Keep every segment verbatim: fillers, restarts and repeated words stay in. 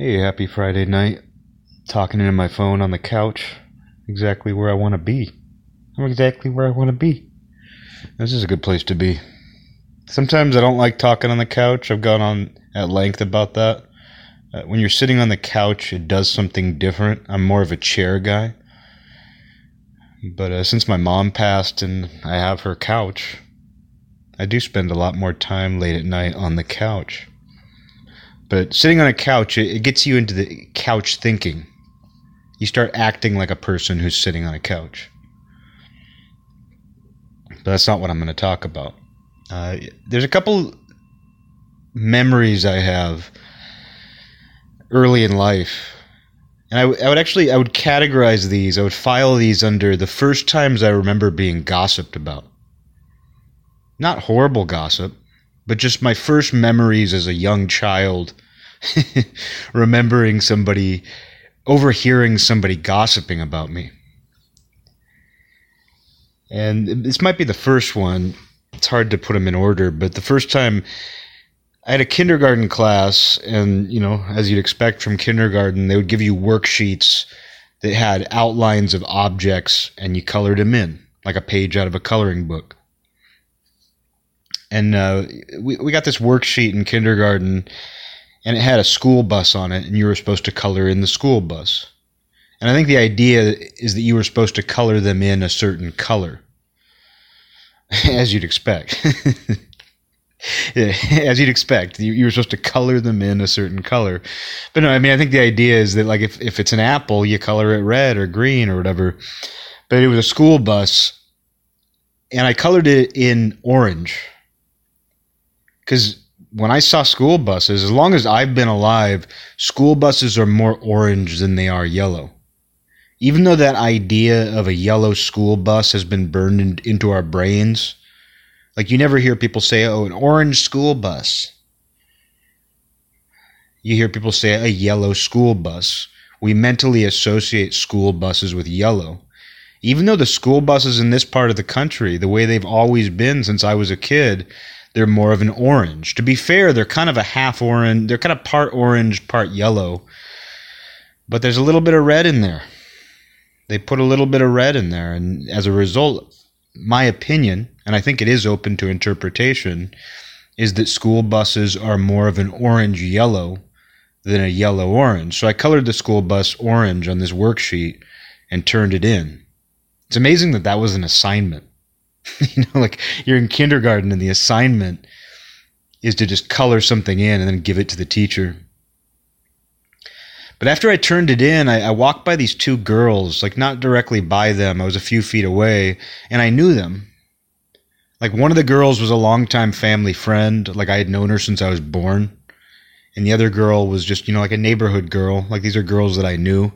Hey, happy Friday night. Talking into my phone on the couch. Exactly where I want to be. I'm exactly where I want to be. This is a good place to be. Sometimes I don't like talking on the couch. I've gone on at length about that. Uh, when you're sitting on the couch, it does something different. I'm more of a chair guy. But uh, since my mom passed and I have her couch, I do spend a lot more time late at night on the couch. But sitting on a couch, it gets you into the couch thinking. You start acting like a person who's sitting on a couch. But that's not what I'm going to talk about. Uh, there's a couple memories I have early in life. And I, w- I would actually, I would categorize these. I would file these under the first times I remember being gossiped about. Not horrible gossip, but just my first memories as a young child, remembering somebody, overhearing somebody gossiping about me. And this might be the first one. It's hard to put them in order, but the first time I had a kindergarten class, and, you know, as you'd expect from kindergarten, they would give you worksheets that had outlines of objects, and you colored them in, like a page out of a coloring book. And uh, we we got this worksheet in kindergarten, and it had a school bus on it, and you were supposed to color in the school bus. And I think the idea is that you were supposed to color them in a certain color, as you'd expect. As you'd expect, you, you were supposed to color them in a certain color. But no, I mean, I think the idea is that, like, if, if it's an apple, you color it red or green or whatever. But it was a school bus, and I colored it in orange. Because when I saw school buses, as long as I've been alive, school buses are more orange than they are yellow. Even though that idea of a yellow school bus has been burned in, into our brains, like, you never hear people say, oh, an orange school bus. You hear people say a yellow school bus. We mentally associate school buses with yellow. Even though the school buses in this part of the country, the way they've always been since I was a kid, they're more of an orange. To be fair, they're kind of a half orange. They're kind of part orange, part yellow. But there's a little bit of red in there. They put a little bit of red in there. And as a result, my opinion, and I think it is open to interpretation, is that school buses are more of an orange-yellow than a yellow-orange. So I colored the school bus orange on this worksheet and turned it in. It's amazing that that was an assignment. You know, like, you're in kindergarten and the assignment is to just color something in and then give it to the teacher. But after I turned it in, I, I walked by these two girls, like, not directly by them. I was a few feet away, and I knew them. Like, one of the girls was a longtime family friend. Like, I had known her since I was born. And the other girl was just, you know, like a neighborhood girl. Like, these are girls that I knew.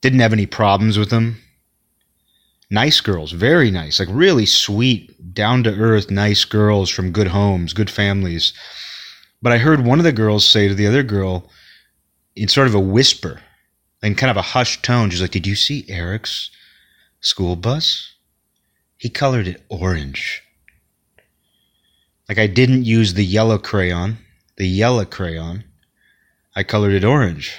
Didn't have any problems with them. Nice girls, very nice, like really sweet, down-to-earth, nice girls from good homes, good families. But I heard one of the girls say to the other girl, in sort of a whisper, in kind of a hushed tone, she's like, did you see Eric's school bus? He colored it orange. Like, I didn't use the yellow crayon, the yellow crayon. I colored it orange.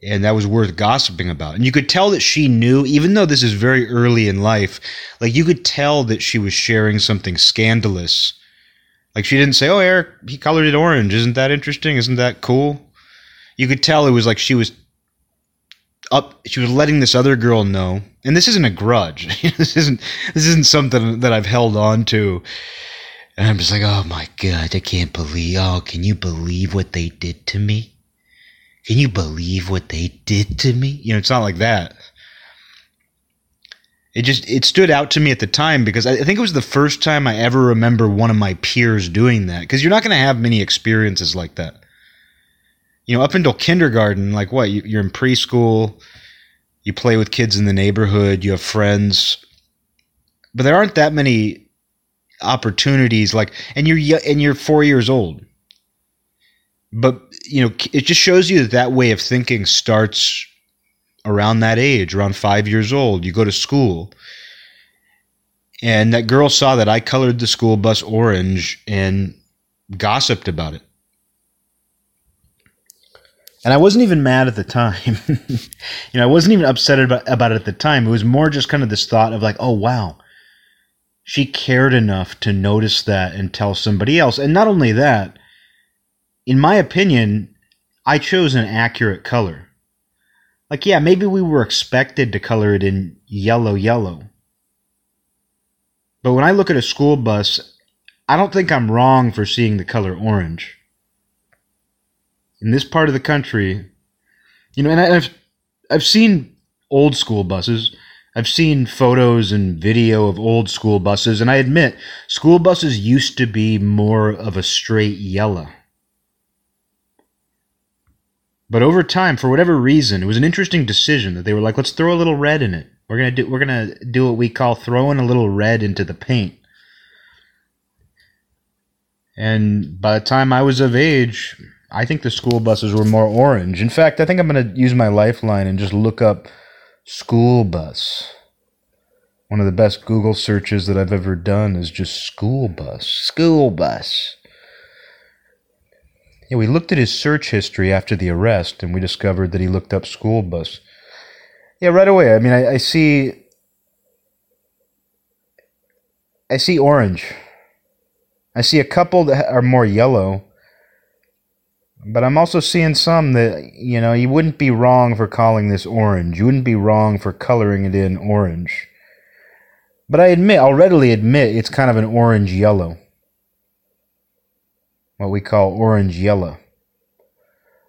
And that was worth gossiping about. And you could tell that she knew, even though this is very early in life, like, you could tell that she was sharing something scandalous. Like, she didn't say, oh, Eric, he colored it orange. Isn't that interesting? Isn't that cool? You could tell it was like she was up, she was letting this other girl know. And this isn't a grudge. this isn't, this isn't something that I've held on to. And I'm just like, oh my God, I can't believe, oh, can you believe what they did to me? Can you believe what they did to me? You know, it's not like that. It just, it stood out to me at the time because I think it was the first time I ever remember one of my peers doing that. Because you're not going to have many experiences like that. You know, up until kindergarten, like what? You're in preschool. You play with kids in the neighborhood. You have friends. But there aren't that many opportunities. Like, and you're and you're four years old. But, you know, it just shows you that that way of thinking starts around that age, around five years old. You go to school. And that girl saw that I colored the school bus orange and gossiped about it. And I wasn't even mad at the time. you know, I wasn't even upset about, about it at the time. It was more just kind of this thought of like, oh, wow, she cared enough to notice that and tell somebody else. And not only that, in my opinion, I chose an accurate color. Like, yeah, maybe we were expected to color it in yellow, yellow. But when I look at a school bus, I don't think I'm wrong for seeing the color orange. In this part of the country, you know, and I've I've seen old school buses. I've seen photos and video of old school buses, and I admit, school buses used to be more of a straight yellow. But over time, for whatever reason, it was an interesting decision that they were like, let's throw a little red in it. We're gonna do we're gonna do what we call throwing a little red into the paint. And by the time I was of age, I think the school buses were more orange. In fact, I think I'm going to use my lifeline and just look up school bus. One of the best Google searches that I've ever done is just school bus. School bus. Yeah, we looked at his search history after the arrest, and we discovered that he looked up school bus. Yeah, right away. I mean, I, I see... I see orange. I see a couple that are more yellow. But I'm also seeing some that, you know, you wouldn't be wrong for calling this orange. You wouldn't be wrong for coloring it in orange. But I admit, I'll readily admit, it's kind of an orange-yellow. What we call orange-yellow.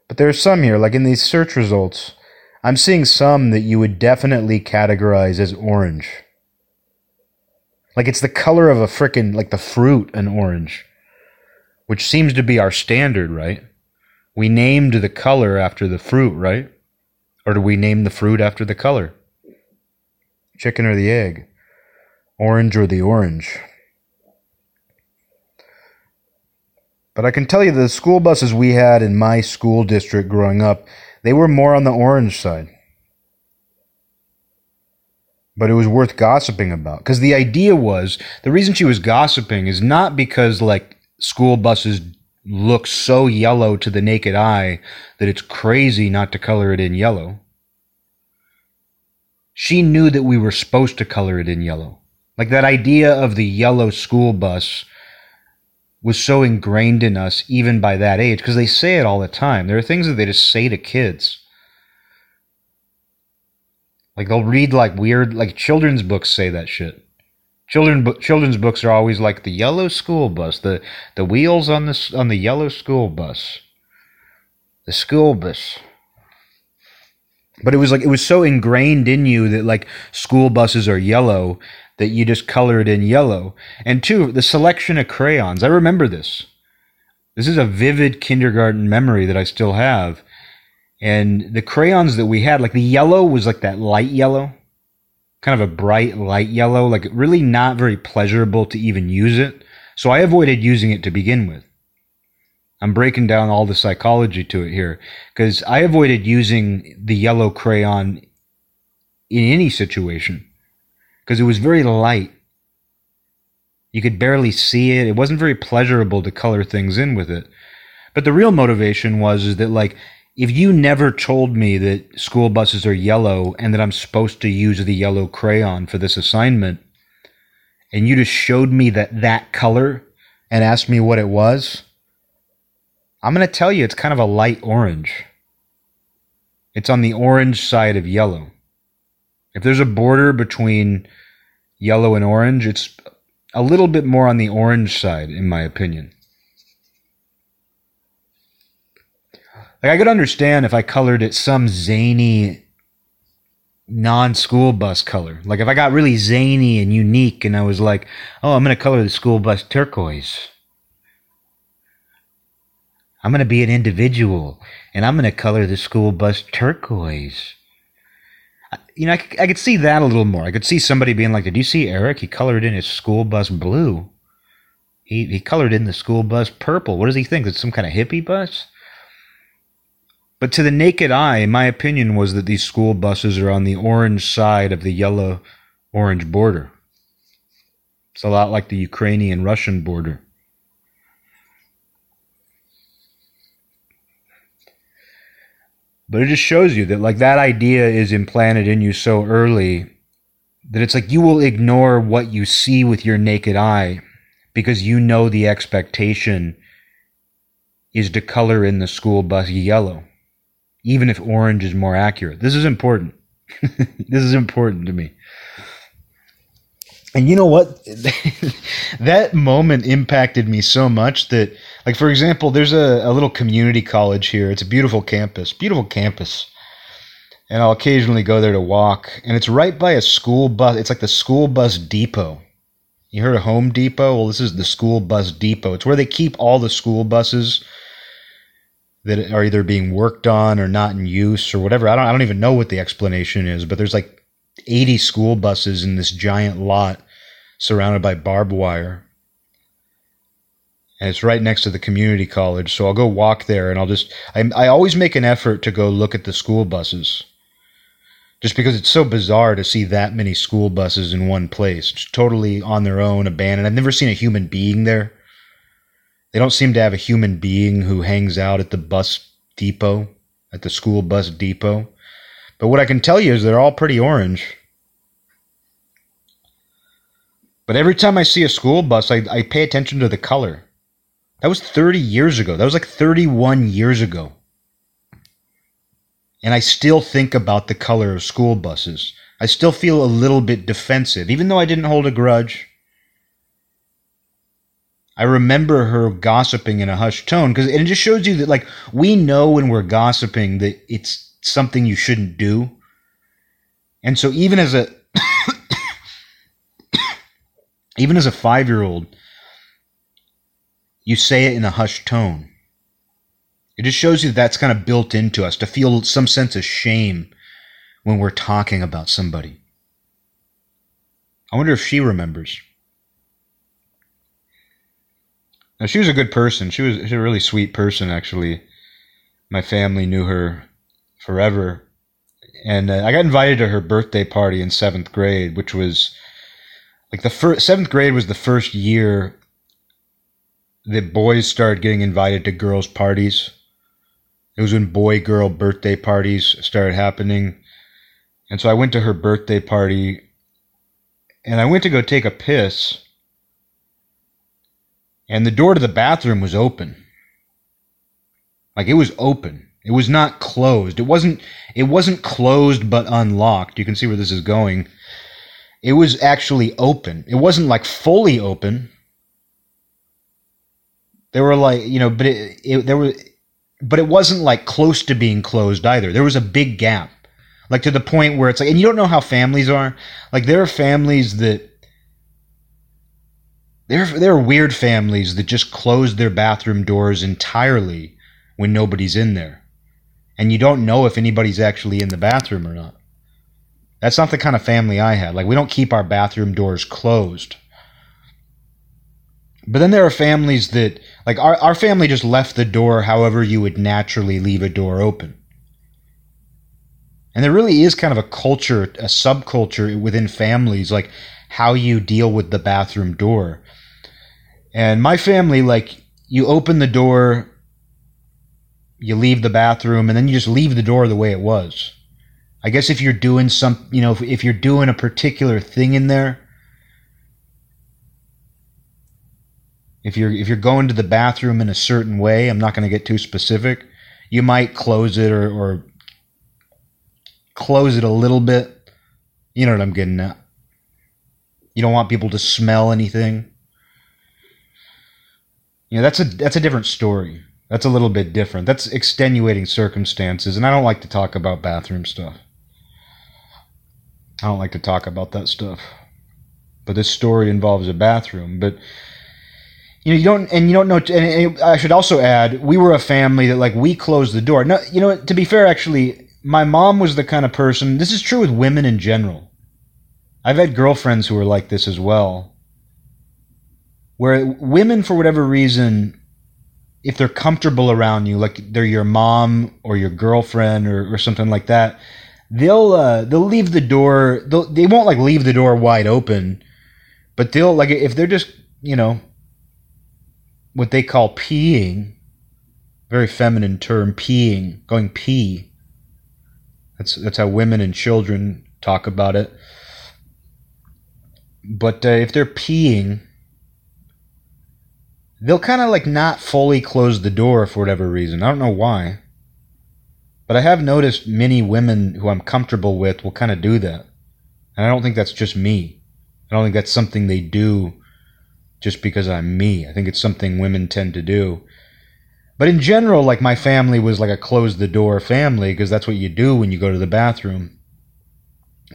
But there are some here, like in these search results, I'm seeing some that you would definitely categorize as orange. Like it's the color of a frickin', like the fruit, an orange. Which seems to be our standard, right? We named the color after the fruit, right? Or do we name the fruit after the color? Chicken or the egg? Orange or the orange? But I can tell you the school buses we had in my school district growing up, they were more on the orange side. But it was worth gossiping about. Because the idea was, the reason she was gossiping is not because like school buses looks so yellow to the naked eye that it's crazy not to color it in yellow. She knew that we were supposed to color it in yellow. Like that idea of the yellow school bus was so ingrained in us even by that age, because they say it all the time. There are things that they just say to kids. Like they'll read like weird, like children's books say that shit. Children, children's books are always like the yellow school bus, the, the wheels on the, on the yellow school bus, the school bus. But it was like, it was so ingrained in you that like school buses are yellow that you just color it in yellow. And two, the selection of crayons. I remember this. This is a vivid kindergarten memory that I still have. And the crayons that we had, like the yellow was like that light yellow. Kind of a bright light yellow, like really not very pleasurable to even use it. So I avoided using it to begin with. I'm breaking down all the psychology to it here because I avoided using the yellow crayon in any situation because it was very light. You could barely see it. It wasn't very pleasurable to color things in with it. But the real motivation was is that like, if you never told me that school buses are yellow and that I'm supposed to use the yellow crayon for this assignment, and you just showed me that, that color and asked me what it was, I'm going to tell you it's kind of a light orange. It's on the orange side of yellow. If there's a border between yellow and orange, it's a little bit more on the orange side, in my opinion. Like I could understand if I colored it some zany non-school bus color. Like if I got really zany and unique and I was like, oh, I'm going to color the school bus turquoise. I'm going to be an individual and I'm going to color the school bus turquoise. You know, I could, I could see that a little more. I could see somebody being like, did you see Eric? He colored in his school bus blue. He, he colored in the school bus purple. What does he think? It's some kind of hippie bus? But to the naked eye, my opinion was that these school buses are on the orange side of the yellow-orange border. It's a lot like the Ukrainian-Russian border. But it just shows you that, like, that idea is implanted in you so early that it's like you will ignore what you see with your naked eye because you know the expectation is to color in the school bus yellow, even if orange is more accurate. This is important. This is important to me. And you know what? That moment impacted me so much that, like, for example, there's a, a little community college here. It's a beautiful campus, beautiful campus. And I'll occasionally go there to walk. And it's right by a school bus. It's like the school bus depot. You heard of Home Depot? Well, this is the school bus depot. It's where they keep all the school buses that are either being worked on or not in use or whatever. I don't, I don't even know what the explanation is, but there's like eighty school buses in this giant lot surrounded by barbed wire. And it's right next to the community college. So I'll go walk there and I'll just, I, I always make an effort to go look at the school buses just because it's so bizarre to see that many school buses in one place, just totally on their own, abandoned. I've never seen a human being there. They don't seem to have a human being who hangs out at the bus depot, at the school bus depot. But what I can tell you is they're all pretty orange. But every time I see a school bus, I, I pay attention to the color. That was thirty years ago. That was like thirty-one years ago. And I still think about the color of school buses. I still feel a little bit defensive, even though I didn't hold a grudge. I remember her gossiping in a hushed tone because it just shows you that, like, we know when we're gossiping that it's something you shouldn't do. And so even as a even as a five-year-old, you say it in a hushed tone. It just shows you that that's kind of built into us, to feel some sense of shame when we're talking about somebody. I wonder if she remembers. Now, she was a good person. She was, she was a really sweet person, actually. My family knew her forever. And uh, I got invited to her birthday party in seventh grade, which was like the first, seventh grade was the first year that boys started getting invited to girls' parties. It was when boy-girl birthday parties started happening. And so I went to her birthday party and I went to go take a piss. And the door to the bathroom was open. Like, it was open. It was not closed. It wasn't, it wasn't closed but unlocked. You can see where this is going. It was actually open. It wasn't like fully open. There were like, you know, but it, it there was, but it wasn't like close to being closed either. There was a big gap, like to the point where it's like, and you don't know how families are. Like, there are families that, There, there are weird families that just close their bathroom doors entirely when nobody's in there. And you don't know if anybody's actually in the bathroom or not. That's not the kind of family I had. Like, we don't keep our bathroom doors closed. But then there are families that, like, our, our family just left the door however you would naturally leave a door open. And there really is kind of a culture, a subculture within families, like how you deal with the bathroom door. And my family, like, you open the door, you leave the bathroom, and then you just leave the door the way it was. I guess if you're doing some, you know, if, if you're doing a particular thing in there, if you're if you're going to the bathroom in a certain way, I'm not going to get too specific, you might close it or, or close it a little bit. You know what I'm getting at. You don't want people to smell anything. You know, that's a that's a different story. That's a little bit different. That's extenuating circumstances, and I don't like to talk about bathroom stuff. I don't like to talk about that stuff. But this story involves a bathroom. But you know, you don't, and you don't know. And I should also add, we were a family that, like, we closed the door. No, you know, to be fair, actually, my mom was the kind of person. This is true with women in general. I've had girlfriends who were like this as well, where women, for whatever reason, if they're comfortable around you, like they're your mom or your girlfriend or, or something like that, they'll uh, they'll leave the door. They'll, they won't like leave the door wide open, but they'll, like, if they're just, you know, what they call peeing, very feminine term, peeing, going pee. That's that's how women and children talk about it. But uh, if they're peeing, they'll kind of like not fully close the door for whatever reason. I don't know why. But I have noticed many women who I'm comfortable with will kind of do that. And I don't think that's just me. I don't think that's something they do just because I'm me. I think it's something women tend to do. But in general, like, my family was like a close-the-door family because that's what you do when you go to the bathroom.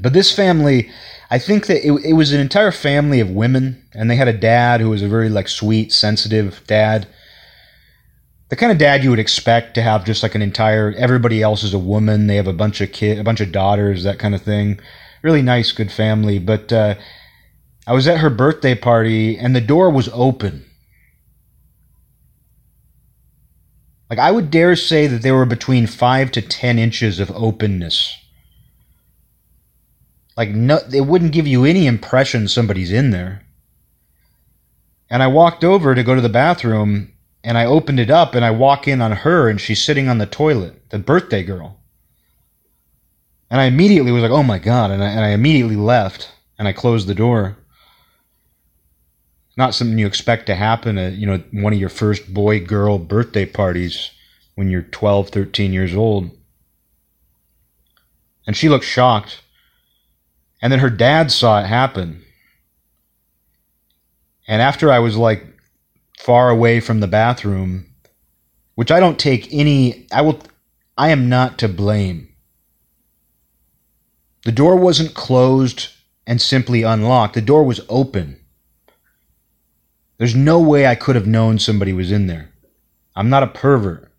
But this family, I think that it, it was an entire family of women, and they had a dad who was a very, like, sweet, sensitive dad. The kind of dad you would expect to have just, like, an entire... Everybody else is a woman. They have a bunch of kids, a bunch of daughters, that kind of thing. Really nice, good family. But uh, I was at her birthday party, and the door was open. Like, I would dare say that there were between five to ten inches of openness. Like, no, it wouldn't give you any impression somebody's in there. And I walked over to go to the bathroom, and I opened it up, and I walk in on her, and she's sitting on the toilet, the birthday girl. And I immediately was like, oh my God, and I, and I immediately left, and I closed the door. Not something you expect to happen at, you know, one of your first boy-girl birthday parties when you're twelve, thirteen years old. And she looked shocked. And then her dad saw it happen. And after I was, like, far away from the bathroom, which I don't take any... I will. I am not to blame. The door wasn't closed and simply unlocked. The door was open. There's no way I could have known somebody was in there. I'm not a pervert.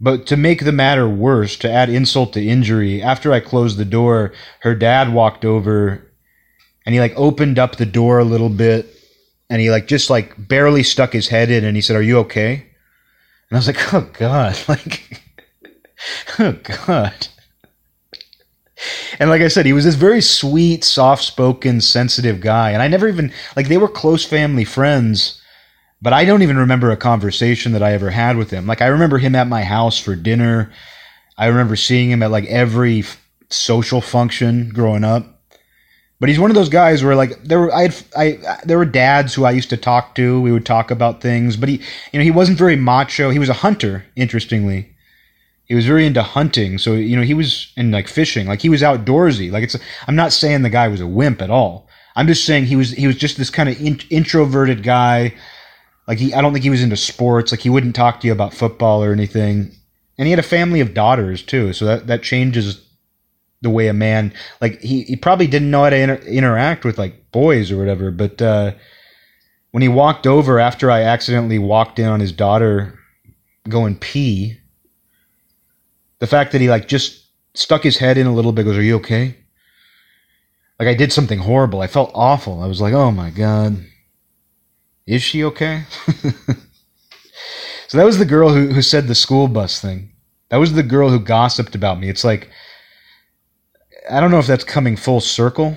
But to make the matter worse, to add insult to injury, after I closed the door, her dad walked over and he like opened up the door a little bit and he like just like barely stuck his head in and he said, "Are you okay?" And I was like, "Oh God." Like, "Oh God." And like I said, he was this very sweet, soft-spoken, sensitive guy. And I never even, like, they were close family friends. But I don't even remember a conversation that I ever had with him. Like, I remember him at my house for dinner. I remember seeing him at, like, every f- social function growing up. But he's one of those guys where, like, there were I, had, I there were dads who I used to talk to. We would talk about things. But he, you know, he wasn't very macho. He was a hunter, interestingly. He was very into hunting. So, you know, he was, and, like, fishing. Like, he was outdoorsy. Like, it's, I'm not saying the guy was a wimp at all. I'm just saying he was, he was just this kind of in, introverted guy. Like, he, I don't think he was into sports. Like, he wouldn't talk to you about football or anything. And he had a family of daughters, too. So that, that changes the way a man... Like, he, he probably didn't know how to inter- interact with, like, boys or whatever. But uh, when he walked over after I accidentally walked in on his daughter going pee, the fact that he, like, just stuck his head in a little bit goes, "Are you okay?" Like, I did something horrible. I felt awful. I was like, oh, my God. Is she okay? So that was the girl who, who said the school bus thing. That was the girl who gossiped about me. It's like, I don't know if that's coming full circle.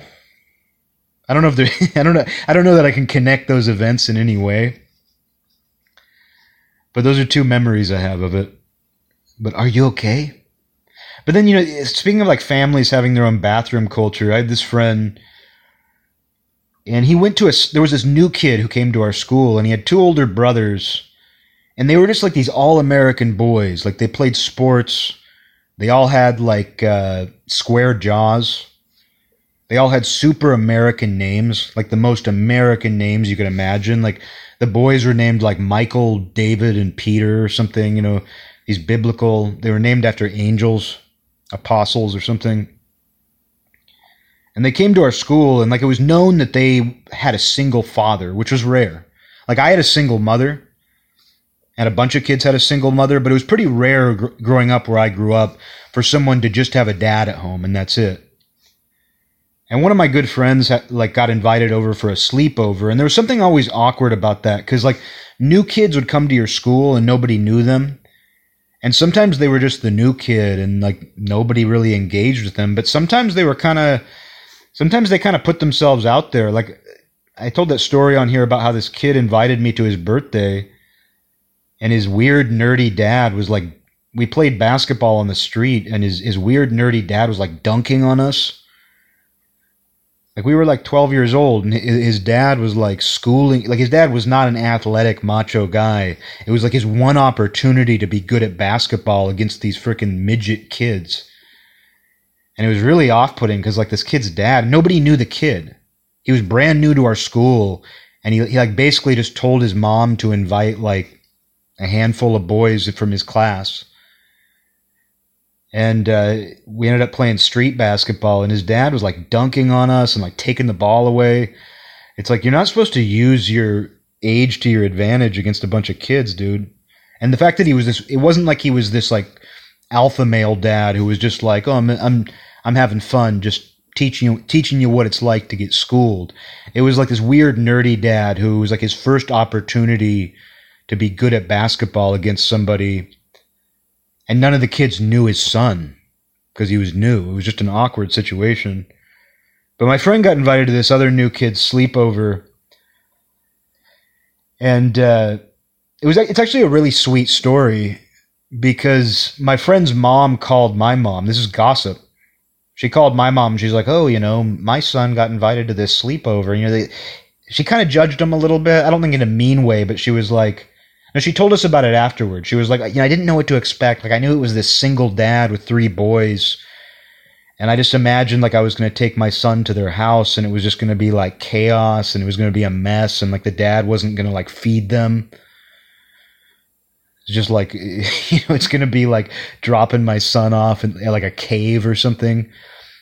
I don't know if there, I don't know. I don't know that I can connect those events in any way. But those are two memories I have of it. But "Are you okay?" But then, you know, speaking of like families having their own bathroom culture, I had this friend. And he went to a, there was this new kid who came to our school and he had two older brothers and they were just like these all-American boys. Like, they played sports. They all had like uh, square jaws. They all had super American names, like the most American names you could imagine. Like, the boys were named like Michael, David, and Peter or something, you know, these biblical, they were named after angels, apostles or something. And they came to our school, and, like, it was known that they had a single father, which was rare. Like, I had a single mother, and a bunch of kids had a single mother, but it was pretty rare gr- growing up where I grew up for someone to just have a dad at home, and that's it. And one of my good friends, ha- like, got invited over for a sleepover, and there was something always awkward about that, because, like, new kids would come to your school, and nobody knew them. And sometimes they were just the new kid, and, like, nobody really engaged with them, but sometimes they were kind of... Sometimes they kind of put themselves out there. Like, I told that story on here about how this kid invited me to his birthday and his weird, nerdy dad was like we played basketball on the street, and his, his weird, nerdy dad was, like, dunking on us. Like, we were, like, twelve years old, and his dad was, like, schooling. Like, his dad was not an athletic, macho guy. It was, like, his one opportunity to be good at basketball against these freaking midget kids. And it was really off-putting because, like, this kid's dad, nobody knew the kid. He was brand new to our school, and he, he like, basically just told his mom to invite, like, a handful of boys from his class. And uh, we ended up playing street basketball, and his dad was, like, dunking on us and, like, taking the ball away. It's like, you're not supposed to use your age to your advantage against a bunch of kids, dude. And the fact that he was this, it wasn't like he was this, like, alpha male dad who was just like, oh, I'm I'm, I'm having fun just teaching you, teaching you what it's like to get schooled. It was like this weird, nerdy dad who was, like, his first opportunity to be good at basketball against somebody. And none of the kids knew his son because he was new. It was just an awkward situation. But my friend got invited to this other new kid's sleepover. And uh, it was it's actually a really sweet story because my friend's mom called my mom. This is gossip. She called my mom. She's like, oh, you know, my son got invited to this sleepover. And, you know, they, she kind of judged him a little bit. I don't think in a mean way, but she was like, now, she told us about it afterward. She was like, you know, I didn't know what to expect. Like, I knew it was this single dad with three boys. And I just imagined, like, I was going to take my son to their house, and it was just going to be, like, chaos, and it was going to be a mess, and, like, the dad wasn't going to, like, feed them. It's just, like, you know, it's going to be, like, dropping my son off in, like, a cave or something.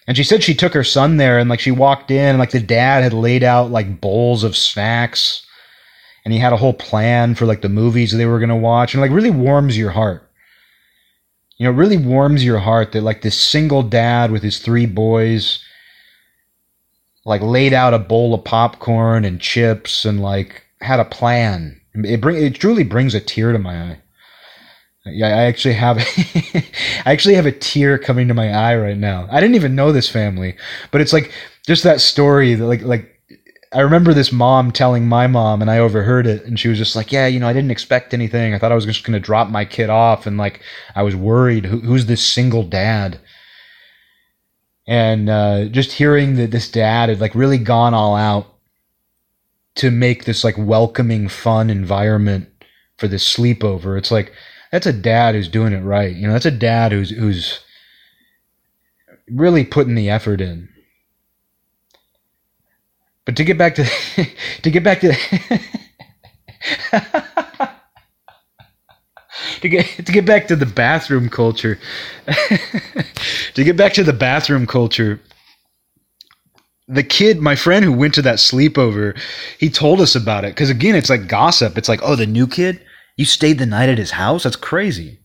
And she said she took her son there, and, like, she walked in, and, like, the dad had laid out, like, bowls of snacks. And he had a whole plan for, like, the movies they were going to watch. And, like, really warms your heart. You know, it really warms your heart that, like, this single dad with his three boys, like, laid out a bowl of popcorn and chips and, like, had a plan. It bring it truly brings a tear to my eye. Yeah, I actually have I actually have a tear coming to my eye right now. I didn't even know this family. But it's, like, just that story that, like, like, I remember this mom telling my mom, and I overheard it, and she was just like, yeah, you know, I didn't expect anything. I thought I was just going to drop my kid off, and, like, I was worried. Who, who's this single dad? And uh, just hearing that this dad had, like, really gone all out to make this, like, welcoming, fun environment for this sleepover. It's like, that's a dad who's doing it right. You know, that's a dad who's who's really putting the effort in. But to get back to, to get back to, to get to get back to the bathroom culture, to get back to the bathroom culture, the kid, my friend who went to that sleepover, he told us about it. Because again, it's like gossip. It's like, oh, the new kid, you stayed the night at his house? That's crazy.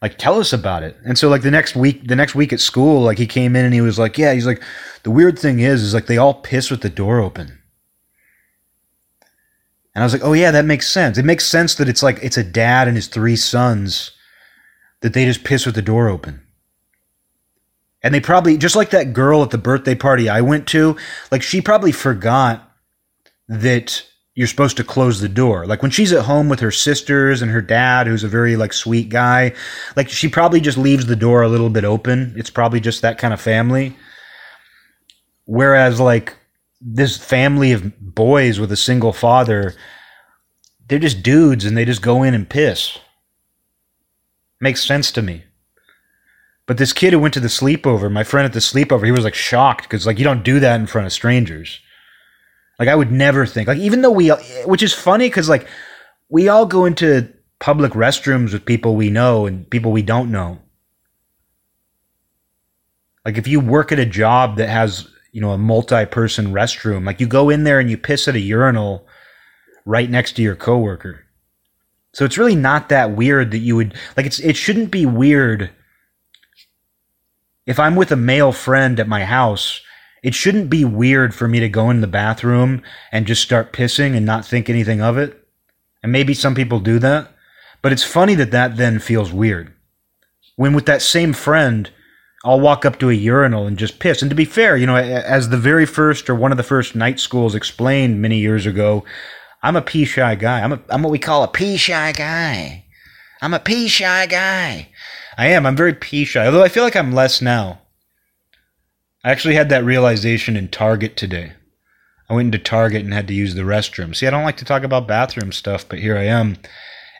Like, tell us about it. And so, like, the next week, the next week at school, like, he came in and he was like, yeah, he's like, the weird thing is, is like, they all piss with the door open. And I was like, oh yeah, that makes sense. It makes sense that it's like, it's a dad and his three sons that they just piss with the door open. And they probably, just like that girl at the birthday party I went to, like, she probably forgot that you're supposed to close the door. Like, when she's at home with her sisters and her dad, who's a very, like, sweet guy, like, she probably just leaves the door a little bit open. It's probably just that kind of family. Whereas, like, this family of boys with a single father, they're just dudes and they just go in and piss. Makes sense to me. But this kid who went to the sleepover, my friend at the sleepover, he was, like, shocked because, like, you don't do that in front of strangers. Like, I would never think, like, even though we, which is funny because, like, we all go into public restrooms with people we know and people we don't know. Like, if you work at a job that has, you know, a multi-person restroom, like, you go in there and you piss at a urinal right next to your coworker. So it's really not that weird that you would, like, it's it shouldn't be weird. If I'm with a male friend at my house, it shouldn't be weird for me to go in the bathroom and just start pissing and not think anything of it. And maybe some people do that. But it's funny that that then feels weird. When with that same friend, I'll walk up to a urinal and just piss. And to be fair, you know, as the very first or one of the first night schools explained many years ago, I'm a pee shy guy. I'm a, I'm what we call a pee shy guy. I'm a pee shy guy. I am. I'm very pee shy, although I feel like I'm less now. I actually had that realization in Target today. I went into Target and had to use the restroom. See, I don't like to talk about bathroom stuff, but here I am.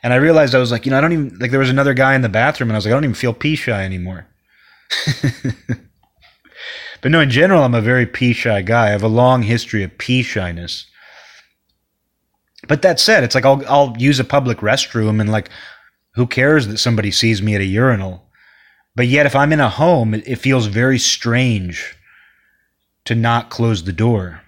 And I realized I was like, you know, I don't even, like there was another guy in the bathroom and I was like, I don't even feel pee shy anymore. But no, in general, I'm a very pee shy guy. I have a long history of pee shyness. But that said, it's like I'll I'll use a public restroom and like, who cares that somebody sees me at a urinal? But yet if I'm in a home, it, it feels very strange to not close the door.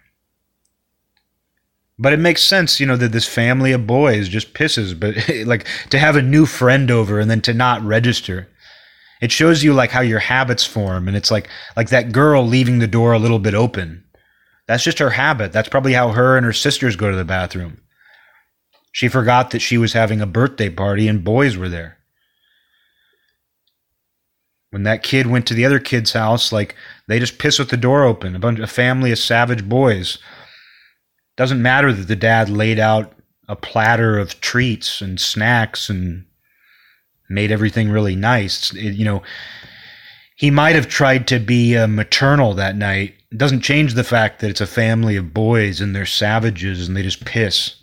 But it makes sense, you know, that this family of boys just pisses, but like to have a new friend over and then to not register. It shows you like how your habits form, and it's like like that girl leaving the door a little bit open. That's just her habit. That's probably how her and her sisters go to the bathroom. She forgot that she was having a birthday party and boys were there. When that kid went to the other kid's house, like they just piss with the door open. A bunch of family of savage boys. Doesn't matter that the dad laid out a platter of treats and snacks and made everything really nice. It, you know, he might have tried to be uh, maternal that night. It doesn't change the fact that it's a family of boys and they're savages and they just piss.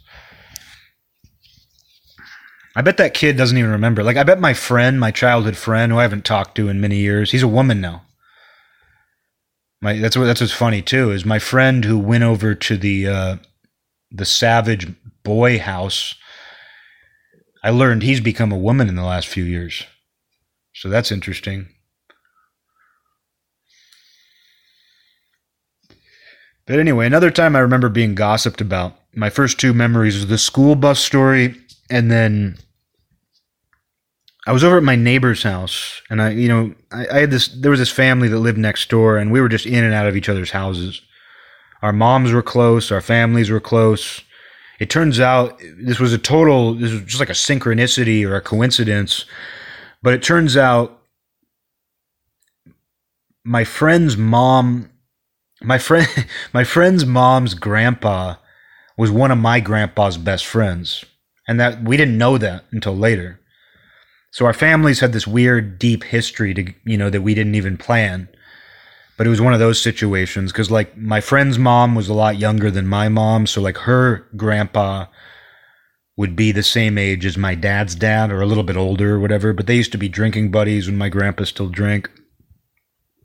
I bet that kid doesn't even remember. Like, I bet my friend, my childhood friend, who I haven't talked to in many years, he's a woman now. My, that's what that's what's funny too, is my friend who went over to the uh, the savage boy house, I learned he's become a woman in the last few years. So that's interesting. But anyway, another time I remember being gossiped about. My first two memories was the school bus story, and then I was over at my neighbor's house, and I, you know, I, I had this, there was this family that lived next door, and we were just in and out of each other's houses. Our moms were close. Our families were close. It turns out this was a total, this was just like a synchronicity or a coincidence, but it turns out my friend's mom, my friend, my friend's mom's grandpa was one of my grandpa's best friends, and that we didn't know that until later. So our families had this weird, deep history to, you know, that we didn't even plan. But it was one of those situations because, like, my friend's mom was a lot younger than my mom. So, like, her grandpa would be the same age as my dad's dad or a little bit older or whatever. But they used to be drinking buddies when my grandpa still drank.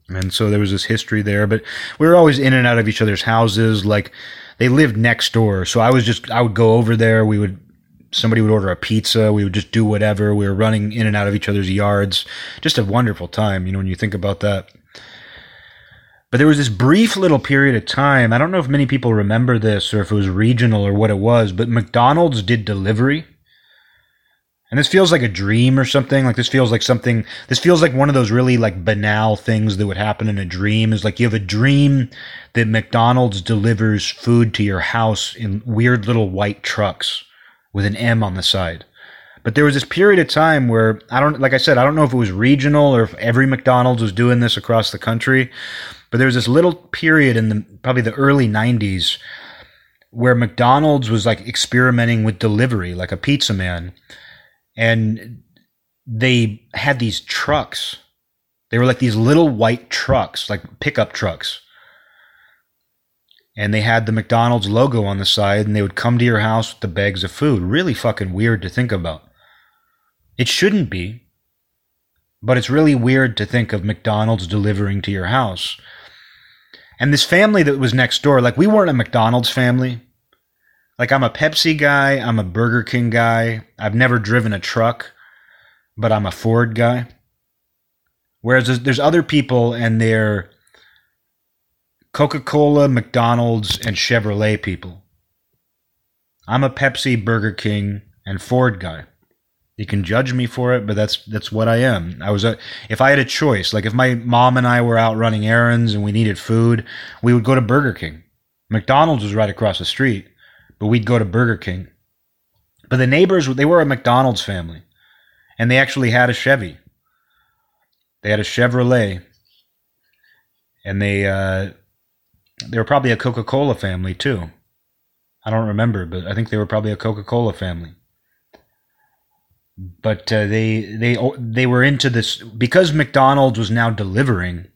And so there was this history there. But we were always in and out of each other's houses. Like, they lived next door. So I was just, I would go over there. We would... Somebody would order a pizza. We would just do whatever. We were running in and out of each other's yards. Just a wonderful time, you know, when you think about that. But there was this brief little period of time. I don't know if many people remember this or if it was regional or what it was, but McDonald's did delivery. And this feels like a dream or something. Like this feels like something, this feels like one of those really like banal things that would happen in a dream, is like you have a dream that McDonald's delivers food to your house in weird little white trucks with an M on the side. But there was this period of time where, I don't, like I said, I don't know if it was regional or if every McDonald's was doing this across the country, but there was this little period in the, probably the early nineties where McDonald's was like experimenting with delivery, like a pizza man. And they had these trucks. They were like these little white trucks, like pickup trucks. And they had the McDonald's logo on the side, and they would come to your house with the bags of food. Really fucking weird to think about. It shouldn't be, but it's really weird to think of McDonald's delivering to your house. And this family that was next door, like we weren't a McDonald's family. Like I'm a Pepsi guy, I'm a Burger King guy. I've never driven a truck, but I'm a Ford guy. Whereas there's other people and they're Coca-Cola, McDonald's, and Chevrolet people. I'm a Pepsi, Burger King, and Ford guy. You can judge me for it, but that's that's what I am. I was a, if I had a choice, like if my mom and I were out running errands and we needed food, we would go to Burger King. McDonald's was right across the street, but we'd go to Burger King. But the neighbors, they were a McDonald's family, and they actually had a Chevy. They had a Chevrolet, and they... uh They were probably a Coca-Cola family, too. I don't remember, but I think they were probably a Coca-Cola family. But uh, they they they were into this because McDonald's was now delivering.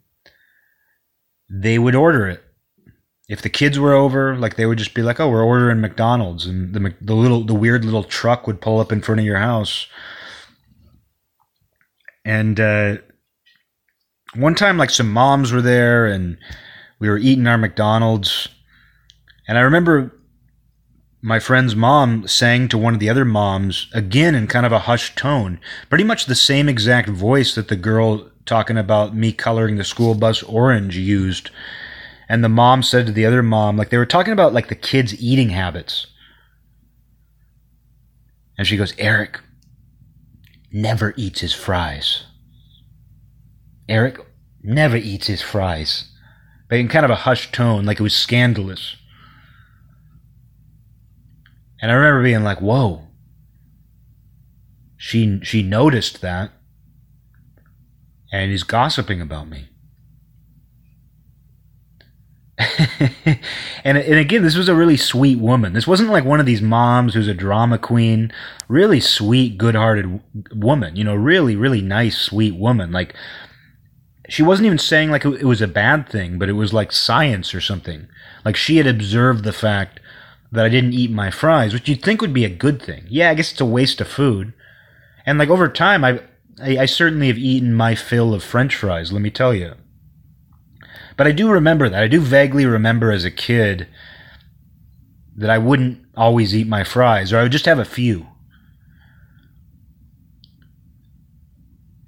They would order it if the kids were over. Like they would just be like, "Oh, we're ordering McDonald's," and the the little the weird little truck would pull up in front of your house. And uh, one time, like some moms were there, and we were eating our McDonald's, and I remember my friend's mom sang to one of the other moms, again in kind of a hushed tone, pretty much the same exact voice that the girl talking about me coloring the school bus orange used. And the mom said to the other mom, like they were talking about like the kids' eating habits. And she goes, "Eric never eats his fries. Eric never eats his fries." But in kind of a hushed tone, like it was scandalous. And I remember being like, whoa, she she noticed that and is gossiping about me. and, and again, this was a really sweet woman. This wasn't like one of these moms who's a drama queen. Really sweet, good-hearted woman. You know, really, really nice, sweet woman. Like, she wasn't even saying like it was a bad thing, but it was like science or something. Like she had observed the fact that I didn't eat my fries, which you'd think would be a good thing. Yeah, I guess it's a waste of food. And like over time, I've, I I certainly have eaten my fill of French fries, let me tell you. But I do remember that. I do vaguely remember as a kid that I wouldn't always eat my fries, or I would just have a few.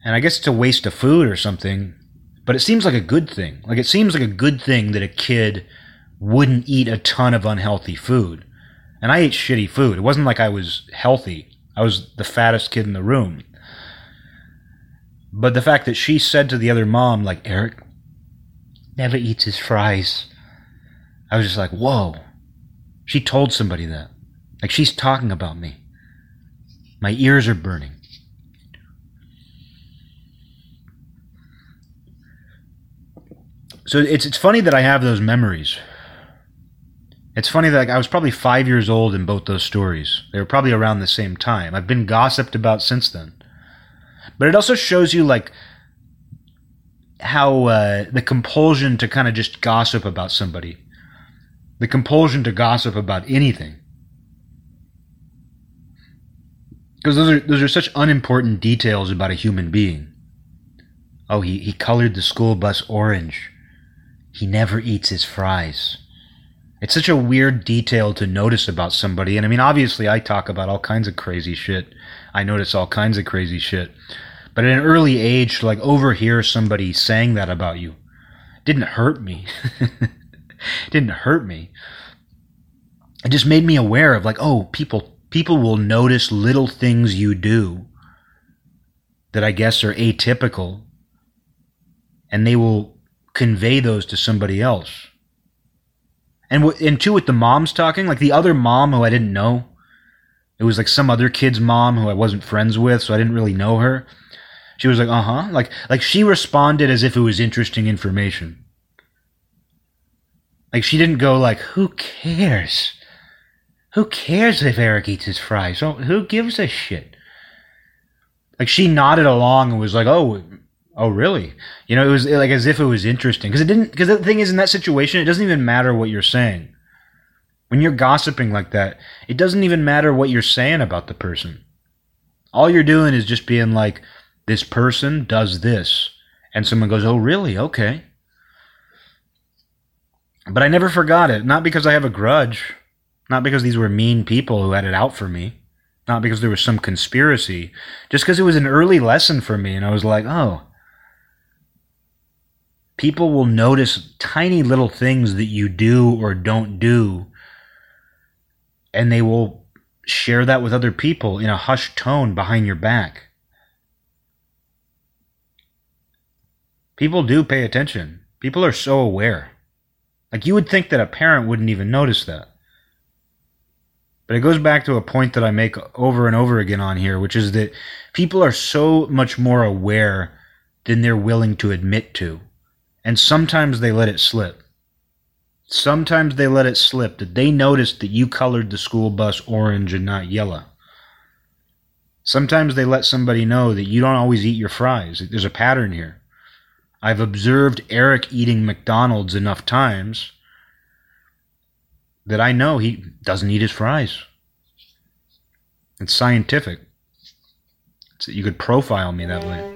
And I guess it's a waste of food or something, but it seems like a good thing. Like it seems like a good thing that a kid wouldn't eat a ton of unhealthy food. And I ate shitty food. It wasn't like I was healthy. I was the fattest kid in the room. But the fact that she said to the other mom, like, "Eric never eats his fries," I was just like, whoa. She told somebody that. Like, she's talking about me. My ears are burning. So it's it's funny that I have those memories. It's funny that like, I was probably five years old in both those stories. They were probably around the same time. I've been gossiped about since then. But it also shows you like how uh, the compulsion to kind of just gossip about somebody, the compulsion to gossip about anything, because those are those are such unimportant details about a human being. Oh, he, he colored the school bus orange. He never eats his fries. It's such a weird detail to notice about somebody. And I mean, obviously, I talk about all kinds of crazy shit. I notice all kinds of crazy shit. But at an early age, to like overhear somebody saying that about you didn't hurt me. Didn't hurt me. It just made me aware of like, oh, people people will notice little things you do that I guess are atypical, and they will convey those to somebody else. And w- and two, with the moms talking, like the other mom who I didn't know, it was like some other kid's mom who I wasn't friends with, so I didn't really know her. She was like, uh-huh. Like, like she responded as if it was interesting information. Like she didn't go like, who cares? Who cares if Eric eats his fries? Oh, who gives a shit? Like she nodded along and was like, oh, Oh, really? You know, it was like as if it was interesting. Because it didn't. Because the thing is, in that situation, it doesn't even matter what you're saying. When you're gossiping like that, it doesn't even matter what you're saying about the person. All you're doing is just being like, this person does this. And someone goes, oh, really? Okay. But I never forgot it. Not because I have a grudge. Not because these were mean people who had it out for me. Not because there was some conspiracy. Just because it was an early lesson for me. And I was like, oh, people will notice tiny little things that you do or don't do, and they will share that with other people in a hushed tone behind your back. People do pay attention. People are so aware. Like, you would think that a parent wouldn't even notice that. But it goes back to a point that I make over and over again on here, which is that people are so much more aware than they're willing to admit to. And sometimes they let it slip. Sometimes they let it slip that they noticed that you colored the school bus orange and not yellow. Sometimes they let somebody know that you don't always eat your fries. There's a pattern here. I've observed Eric eating McDonald's enough times that I know he doesn't eat his fries. It's scientific. It's that you could profile me that way.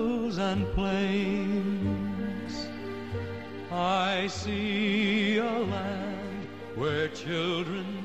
and plains, I see a land where children